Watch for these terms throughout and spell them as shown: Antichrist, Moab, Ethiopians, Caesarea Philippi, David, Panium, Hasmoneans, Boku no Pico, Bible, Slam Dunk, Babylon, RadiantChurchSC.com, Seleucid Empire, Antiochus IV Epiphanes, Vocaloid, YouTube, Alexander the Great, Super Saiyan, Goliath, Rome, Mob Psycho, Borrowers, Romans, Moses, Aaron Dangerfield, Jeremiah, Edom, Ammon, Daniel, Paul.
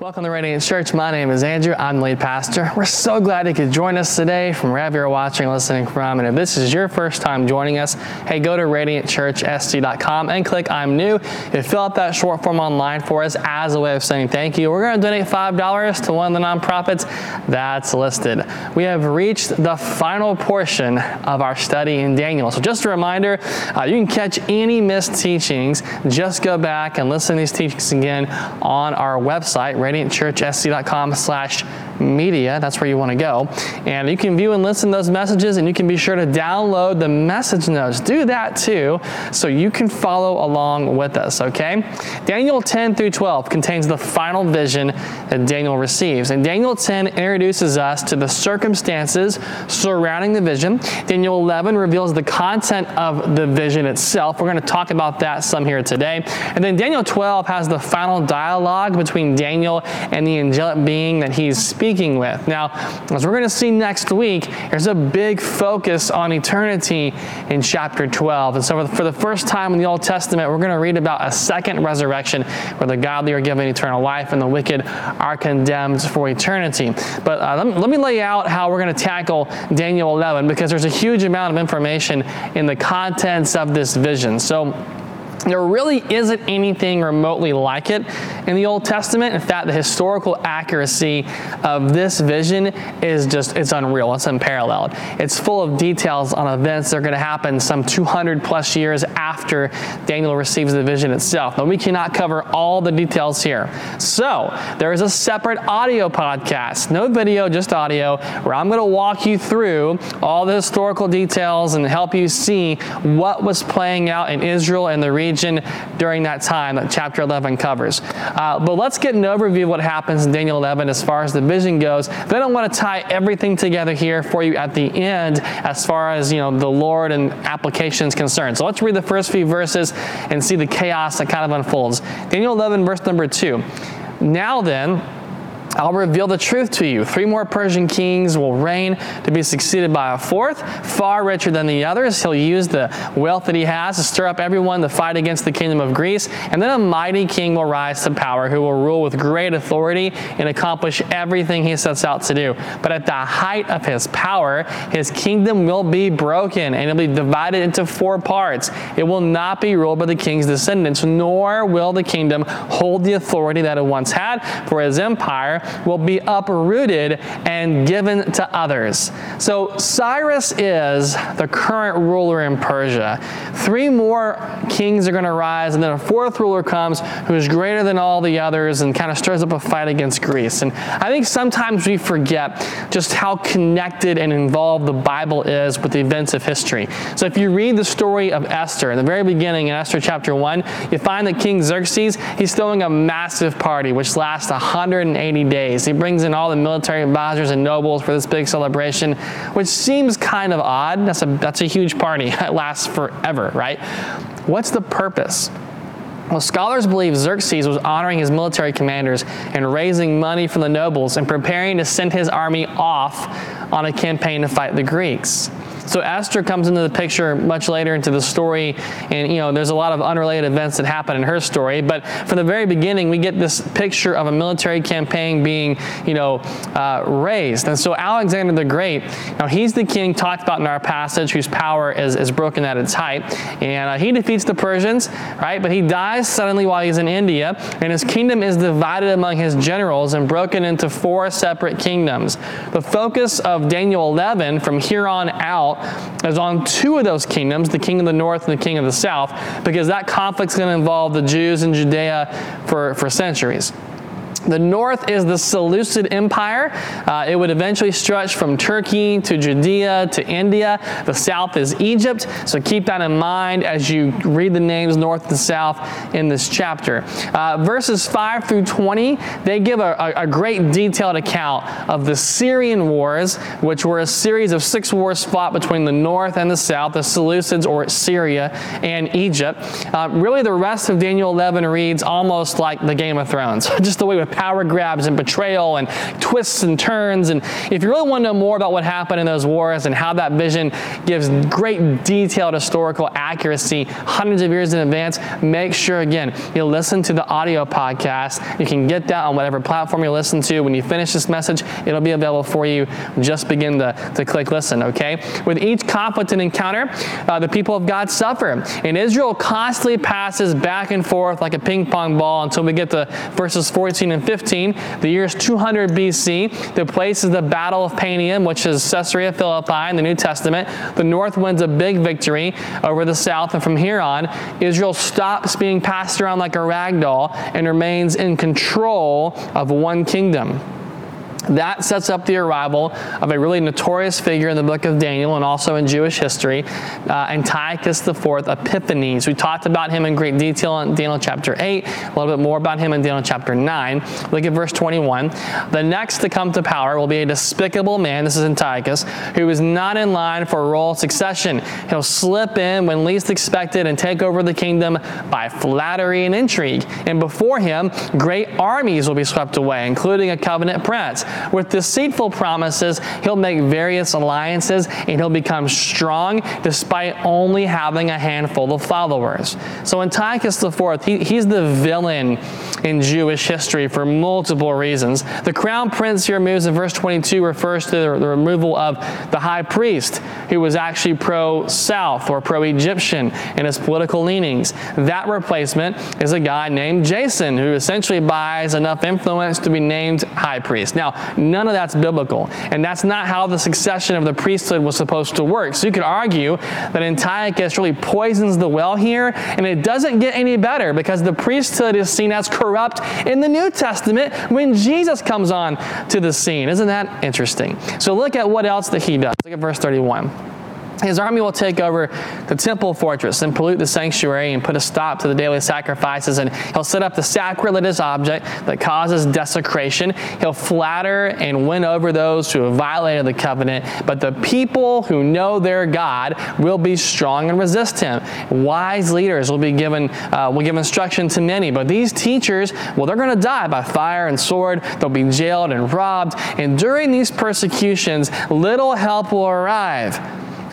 Welcome to Radiant Church. My name is Andrew. I'm the lead pastor. We're so glad you could join us today from wherever you're watching, listening from. And if this is your first time joining us, hey, go to RadiantChurchSC.com and click I'm New. And fill out that short form online for us as a way of saying thank you. We're going to donate $5 to one of the nonprofits that's listed. We have reached the final portion of our study in Daniel. So just a reminder, you can catch any missed teachings. Just go back and listen to these teachings again on our website, RadiantChurchSC.com/media. That's where you want to go. And you can view and listen to those messages, and you can be sure to download the message notes. Do that too, so you can follow along with us, okay? Daniel 10 through 12 contains the final vision that Daniel receives. And Daniel 10 introduces us to the circumstances surrounding the vision. Daniel 11 reveals the content of the vision itself. We're going to talk about that some here today. And then Daniel 12 has the final dialogue between Daniel and the angelic being that he's speaking with. Now, as we're going to see next week, there's a big focus on eternity in chapter 12. And so for the first time in the Old Testament, we're going to read about a second resurrection where the godly are given eternal life and the wicked are condemned for eternity. But let me lay out how we're going to tackle Daniel 11, because there's a huge amount of information in the contents of this vision. So there really isn't anything remotely like it in the Old Testament. In fact, the historical accuracy of this vision is just, it's unreal. It's unparalleled. It's full of details on events that are going to happen some 200 plus years after Daniel receives the vision itself. But we cannot cover all the details here. So there is a separate audio podcast, no video, just audio, where I'm going to walk you through all the historical details and help you see what was playing out in Israel and the region during that time that chapter 11 covers. But let's get an overview of what happens in Daniel 11 as far as the vision goes. They don't want to tie everything together here for you at the end as far as, you know, the Lord and application is concerned. So let's read the first few verses and see the chaos that kind of unfolds. Daniel 11, verse number 2. Now then, I'll reveal the truth to you. 3 more Persian kings will reign, to be succeeded by a 4th, far richer than the others. He'll use the wealth that he has to stir up everyone to fight against the kingdom of Greece. And then a mighty king will rise to power, who will rule with great authority and accomplish everything he sets out to do. But at the height of his power, his kingdom will be broken, and it'll be divided into 4 parts. It will not be ruled by the king's descendants, nor will the kingdom hold the authority that it once had, for his empire will be uprooted and given to others. So Cyrus is the current ruler in Persia. 3 more kings are going to rise, and then a 4th ruler comes who is greater than all the others and kind of stirs up a fight against Greece. And I think sometimes we forget just how connected and involved the Bible is with the events of history. So if you read the story of Esther, in the very beginning in Esther chapter 1, you find that King Xerxes, he's throwing a massive party which lasts 180 days. He brings in all the military advisors and nobles for this big celebration, which seems kind of odd. That's a huge party. It lasts forever, right? What's the purpose? Well, scholars believe Xerxes was honoring his military commanders and raising money from the nobles and preparing to send his army off on a campaign to fight the Greeks. So Esther comes into the picture much later into the story, and you know there's a lot of unrelated events that happen in her story. But from the very beginning, we get this picture of a military campaign being, raised. And so Alexander the Great, now he's the king talked about in our passage, whose power is broken at its height, and he defeats the Persians, right? But he dies suddenly while he's in India, and his kingdom is divided among his generals and broken into 4 separate kingdoms. The focus of Daniel 11 from here on out is on 2 of those kingdoms, the king of the north and the king of the south, because that conflict's going to involve the Jews in Judea for centuries. The north is the Seleucid Empire. It would eventually stretch from Turkey to Judea to India. The south is Egypt. So keep that in mind as you read the names north and south in this chapter. Verses 5 through 20, they give a great detailed account of the Syrian wars, which were a series of 6 wars fought between the north and the south, the Seleucids or Syria and Egypt. Really, the rest of Daniel 11 reads almost like the Game of Thrones, just the way with power grabs and betrayal and twists and turns. And if you really want to know more about what happened in those wars and how that vision gives great detailed historical accuracy hundreds of years in advance, make sure, again, you listen to the audio podcast. You can get that on whatever platform you listen to. When you finish this message, it'll be available for you. Just begin to click listen, okay? With each conflict and encounter, the people of God suffer. And Israel constantly passes back and forth like a ping pong ball until we get to verses 14 and 15. The year is 200 BC. The place is the Battle of Panium, which is Caesarea Philippi in the New Testament. The north wins a big victory over the south, and from here on, Israel stops being passed around like a rag doll and remains in control of one kingdom. That sets up the arrival of a really notorious figure in the book of Daniel and also in Jewish history, Antiochus IV Epiphanes. We talked about him in great detail in Daniel chapter 8, a little bit more about him in Daniel chapter 9. Look at verse 21. The next to come to power will be a despicable man, this is Antiochus, who is not in line for royal succession. He'll slip in when least expected and take over the kingdom by flattery and intrigue. And before him, great armies will be swept away, including a covenant prince. With deceitful promises, he'll make various alliances, and he'll become strong despite only having a handful of followers. So Antiochus IV, he's the villain in Jewish history for multiple reasons. The crown prince here moves in verse 22, refers to the removal of the high priest, who was actually pro-South or pro-Egyptian in his political leanings. That replacement is a guy named Jason, who essentially buys enough influence to be named high priest. Now, none of that's biblical, and that's not how the succession of the priesthood was supposed to work. So you could argue that Antiochus really poisons the well here, and it doesn't get any better because the priesthood is seen as corrupt in the New Testament when Jesus comes on to the scene. Isn't that interesting? So look at what else that he does. Look at verse 31. His army will take over the temple fortress and pollute the sanctuary and put a stop to the daily sacrifices, and he'll set up the sacrilegious object that causes desecration. He'll flatter and win over those who have violated the covenant, but the people who know their God will be strong and resist him. Wise leaders will give instruction to many, but these teachers, well, they're going to die by fire and sword. They'll be jailed and robbed, and during these persecutions, little help will arrive.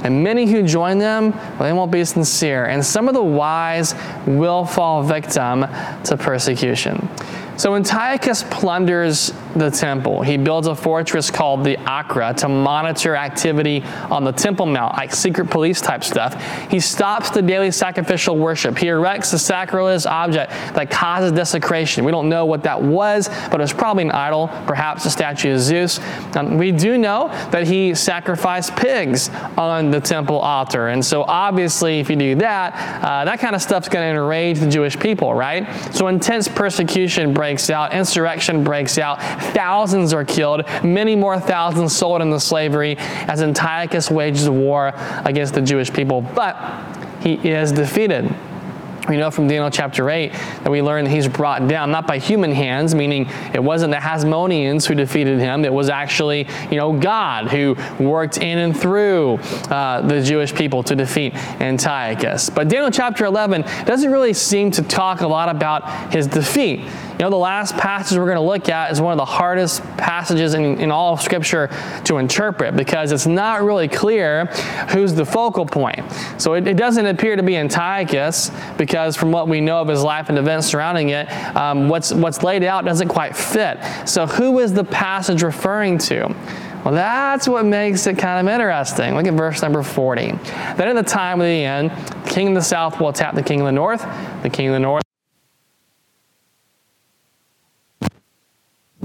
And many who join them, well, they won't be sincere. And some of the wise will fall victim to persecution. So Antiochus plunders the temple. He builds a fortress called the Acra to monitor activity on the Temple Mount, like secret police type stuff. He stops the daily sacrificial worship. He erects a sacrilegious object that causes desecration. We don't know what that was, but it was probably an idol, perhaps a statue of Zeus. We do know that he sacrificed pigs on the temple altar. And so obviously if you do that, that kind of stuff's going to enrage the Jewish people, right? So intense persecution breaks out, insurrection breaks out, thousands are killed, many more thousands sold into slavery as Antiochus wages war against the Jewish people, but he is defeated. We know from Daniel chapter 8 that we learn that he's brought down, not by human hands, meaning it wasn't the Hasmoneans who defeated him. It was actually, God who worked in and through the Jewish people to defeat Antiochus. But Daniel chapter 11 doesn't really seem to talk a lot about his defeat. The last passage we're going to look at is one of the hardest passages in all of Scripture to interpret because it's not really clear who's the focal point. So it doesn't appear to be Antiochus because from what we know of his life and events surrounding it, what's laid out doesn't quite fit. So who is the passage referring to? Well, that's what makes it kind of interesting. Look at verse number 40. Then in the time of the end, the king of the south will attack the king of the north. The king of the north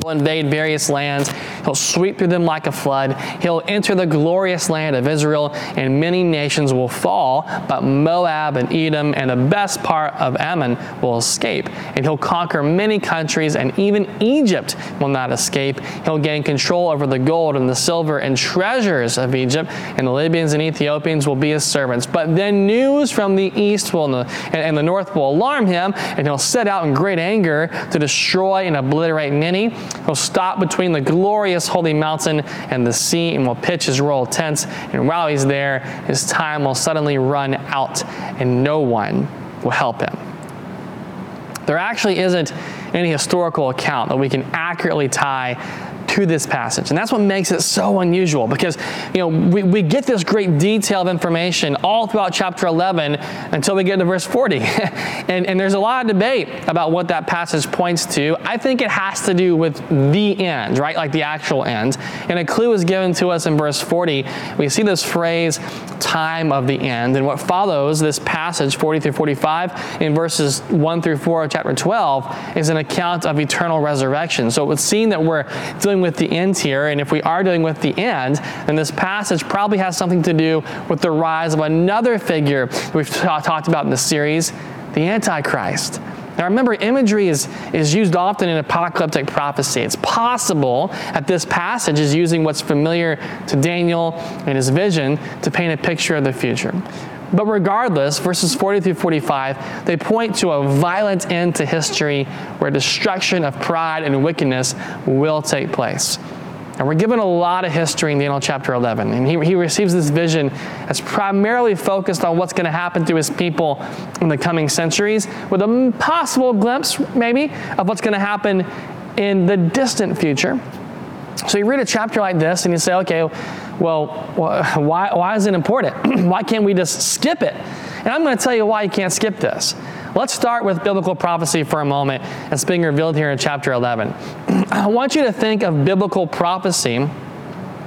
will invade various lands He'll sweep through them like a flood. He'll enter the glorious land of Israel, and many nations will fall, but Moab and Edom and the best part of Ammon will escape. And he'll conquer many countries, and even Egypt will not escape. He'll gain control over the gold and the silver and treasures of Egypt, and the Libyans and Ethiopians will be his servants. But then news from the east and the north will alarm him, and he'll set out in great anger to destroy and obliterate many. He'll stop between the glorious holy mountain and the sea, and will pitch his royal tents. And while he's there, his time will suddenly run out, and no one will help him. There actually isn't any historical account that we can accurately tie to this passage. And that's what makes it so unusual, because we get this great detail of information all throughout chapter 11 until we get to verse 40. and there's a lot of debate about what that passage points to. I think it has to do with the end, right? Like the actual end. And a clue is given to us in verse 40. We see this phrase, time of the end. And what follows this passage, 40 through 45, in verses 1 through 4 of chapter 12, is an account of eternal resurrection. So it would seem that we're dealing with the end here, and if we are dealing with the end, then this passage probably has something to do with the rise of another figure that we've talked about in this series, the Antichrist. Now remember, imagery is used often in apocalyptic prophecy. It's possible that this passage is using what's familiar to Daniel and his vision to paint a picture of the future. But regardless, verses 40 through 45, they point to a violent end to history where destruction of pride and wickedness will take place. And we're given a lot of history in Daniel chapter 11. And he receives this vision that's primarily focused on what's going to happen to his people in the coming centuries, with a possible glimpse, maybe, of what's going to happen in the distant future. So you read a chapter like this and you say, okay, well, why is it important? Why can't we just skip it? And I'm going to tell you why you can't skip this. Let's start with biblical prophecy for a moment. It's being revealed here in chapter 11. I want you to think of biblical prophecy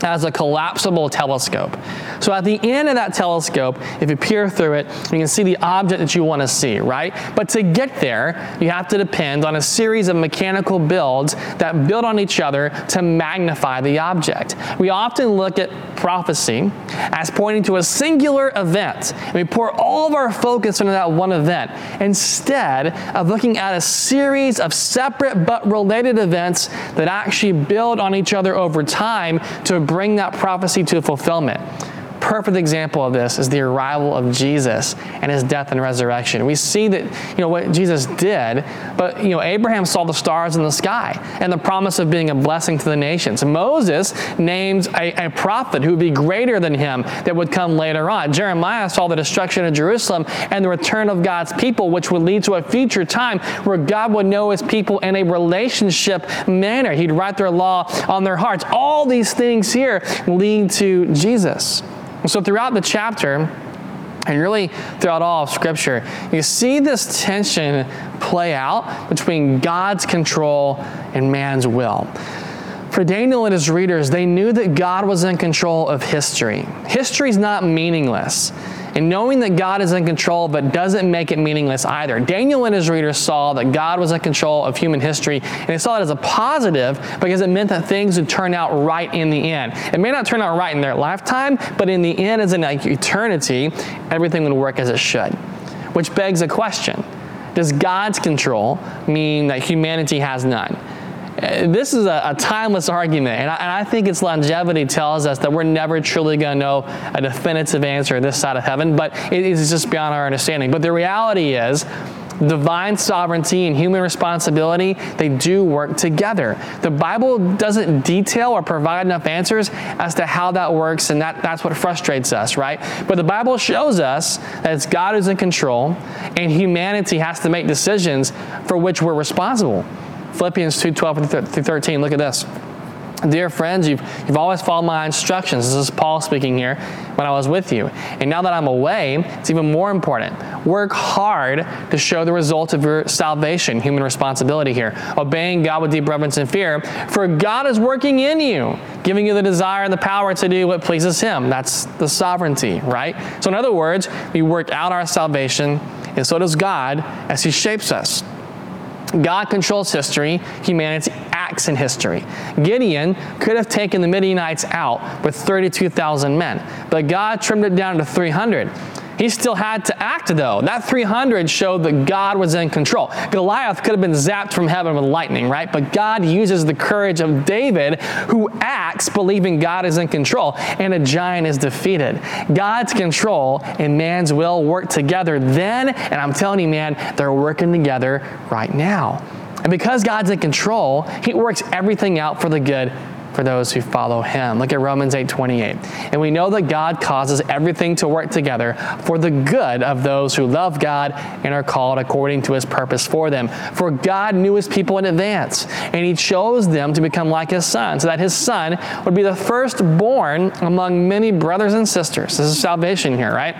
as a collapsible telescope. So at the end of that telescope, if you peer through it, you can see the object that you want to see, right? But to get there, you have to depend on a series of mechanical builds that build on each other to magnify the object. We often look at prophecy as pointing to a singular event, and we pour all of our focus into that one event, instead of looking at a series of separate but related events that actually build on each other over time to bring that prophecy to fulfillment. Perfect example of this is the arrival of Jesus and his death and resurrection. We see that, what Jesus did, but, Abraham saw the stars in the sky and the promise of being a blessing to the nations. Moses named a prophet who would be greater than him that would come later on. Jeremiah saw the destruction of Jerusalem and the return of God's people, which would lead to a future time where God would know his people in a relationship manner. He'd write their law on their hearts. All these things here lead to Jesus. So throughout the chapter, and really throughout all of Scripture, you see this tension play out between God's control and man's will. For Daniel and his readers, they knew that God was in control of history. History's not meaningless. And knowing that God is in control but doesn't make it meaningless either. Daniel and his readers saw that God was in control of human history, and they saw it as a positive because it meant that things would turn out right in the end. It may not turn out right in their lifetime, but in the end, as in eternity, everything would work as it should. Which begs a question. Does God's control mean that humanity has none? This is a timeless argument, and I think its longevity tells us that we're never truly going to know a definitive answer this side of heaven, but it is just beyond our understanding. But the reality is, divine sovereignty and human responsibility, they do work together. The Bible doesn't detail or provide enough answers as to how that works, and that's what frustrates us, right? But the Bible shows us that it's God who's in control, and humanity has to make decisions for which we're responsible. Philippians 2:12-13, look at this. Dear friends, you've always followed my instructions. This is Paul speaking here, when I was with you. And now that I'm away, it's even more important. Work hard to show the result of your salvation, human responsibility here, obeying God with deep reverence and fear, for God is working in you, giving you the desire and the power to do what pleases him. That's the sovereignty, right? So in other words, we work out our salvation, and so does God as he shapes us. God controls history, humanity cracks in history. Gideon could have taken the Midianites out with 32,000 men, but God trimmed it down to 300. He still had to act, though. That 300 showed that God was in control. Goliath could have been zapped from heaven with lightning, right? But God uses the courage of David, who acts believing God is in control, and a giant is defeated. God's control and man's will work together then, and I'm telling you, man, they're working together right now. And because God's in control, he works everything out for the good for those who follow him. Look at Romans 8:28. And we know that God causes everything to work together for the good of those who love God and are called according to his purpose for them. For God knew his people in advance, and he chose them to become like his son, so that his son would be the firstborn among many brothers and sisters. This is salvation here, right?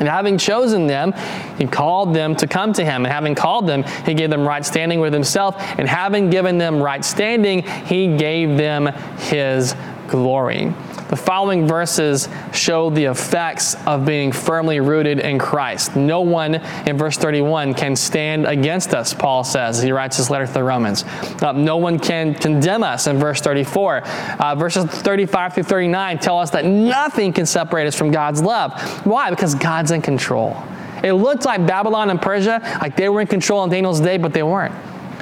And having chosen them, he called them to come to him. And having called them, he gave them right standing with himself. And having given them right standing, he gave them his glory. The following verses show the effects of being firmly rooted in Christ. No one, in verse 31, can stand against us, Paul says. He writes his letter to the Romans. No one can condemn us, in verse 34. Verses 35 through 39 tell us that nothing can separate us from God's love. Why? Because God's in control. It looked like Babylon and Persia, like they were in control in Daniel's day, but they weren't.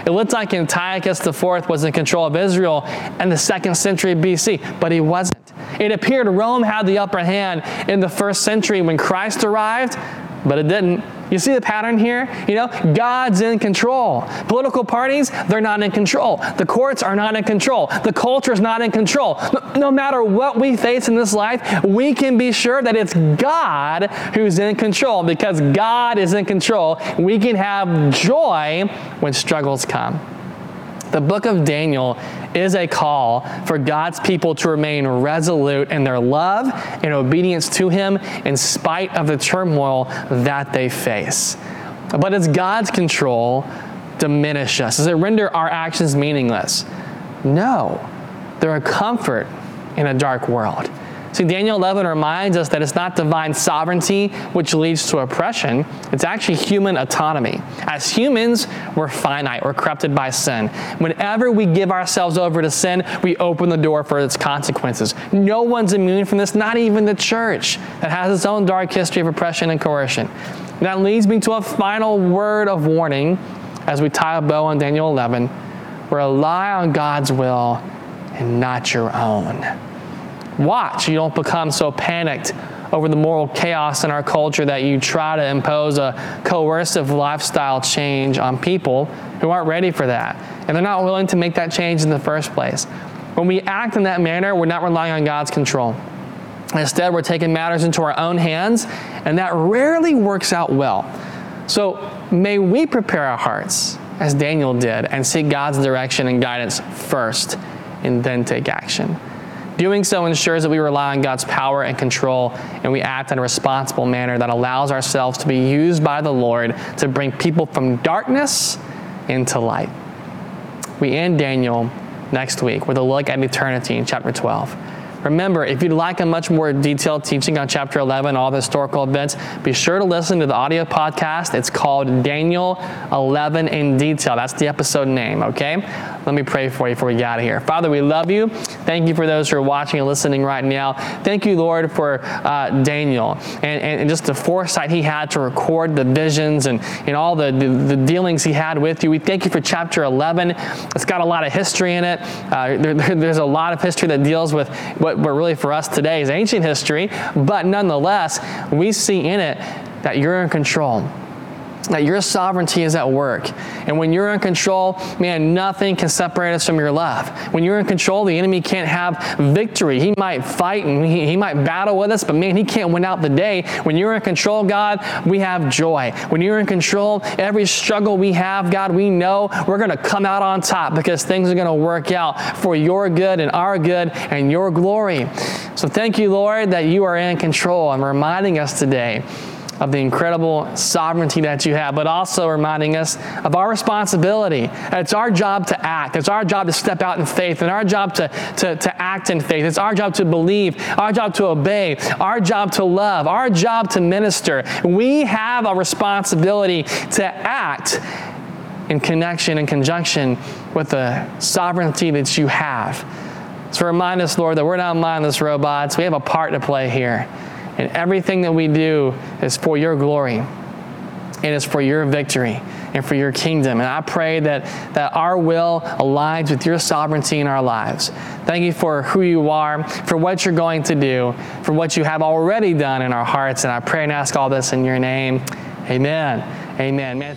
It looked like Antiochus IV was in control of Israel in the 2nd century B.C., but he wasn't. It appeared Rome had the upper hand in the 1st century when Christ arrived, but it didn't. You see the pattern here? You know, God's in control. Political parties, they're not in control. The courts are not in control. The culture is not in control. No matter what we face in this life, we can be sure that it's God who's in control. Because God is in control, we can have joy when struggles come. The book of Daniel is a call for God's people to remain resolute in their love and obedience to him in spite of the turmoil that they face. But does God's control diminish us? Does it render our actions meaningless? No. They're a comfort in a dark world. See, Daniel 11 reminds us that it's not divine sovereignty which leads to oppression. It's actually human autonomy. As humans, we're finite. We're corrupted by sin. Whenever we give ourselves over to sin, we open the door for its consequences. No one's immune from this, not even the church that has its own dark history of oppression and coercion. And that leads me to a final word of warning as we tie a bow on Daniel 11. Rely on God's will and not your own. Watch, you don't become so panicked over the moral chaos in our culture that you try to impose a coercive lifestyle change on people who aren't ready for that. And they're not willing to make that change in the first place. When we act in that manner, we're not relying on God's control. Instead, we're taking matters into our own hands, and that rarely works out well. So may we prepare our hearts, as Daniel did, and seek God's direction and guidance first, and then take action. Doing so ensures that we rely on God's power and control, and we act in a responsible manner that allows ourselves to be used by the Lord to bring people from darkness into light. We end Daniel next week with a look at eternity in chapter 12. Remember, if you'd like a much more detailed teaching on chapter 11, all the historical events, be sure to listen to the audio podcast. It's called Daniel 11 in Detail. That's the episode name, okay? Let me pray for you before we get out of here. Father, we love you. Thank you for those who are watching and listening right now. Thank you, Lord, for Daniel and just the foresight he had to record the visions and all the dealings he had with you. We thank you for chapter 11. It's got a lot of history in it. There's a lot of history that deals with what really for us today is ancient history. But nonetheless, we see in it that you're in control, that your sovereignty is at work. And when you're in control, man, nothing can separate us from your love. When you're in control, the enemy can't have victory. He might fight and he might battle with us, but man, he can't win out the day. When you're in control, God, we have joy. When you're in control, every struggle we have, God, we know we're going to come out on top because things are going to work out for your good and our good and your glory. So thank you, Lord, that you are in control and reminding us today of the incredible sovereignty that you have, but also reminding us of our responsibility. It's our job to act. It's our job to step out in faith, and our job to act in faith. It's our job to believe, our job to obey, our job to love, our job to minister. We have a responsibility to act in connection and conjunction with the sovereignty that you have. So remind us, Lord, that we're not mindless robots. We have a part to play here. And everything that we do is for your glory. And it's for your victory and for your kingdom. And I pray that our will aligns with your sovereignty in our lives. Thank you for who you are, for what you're going to do, for what you have already done in our hearts. And I pray and ask all this in your name. Amen. Amen. Man,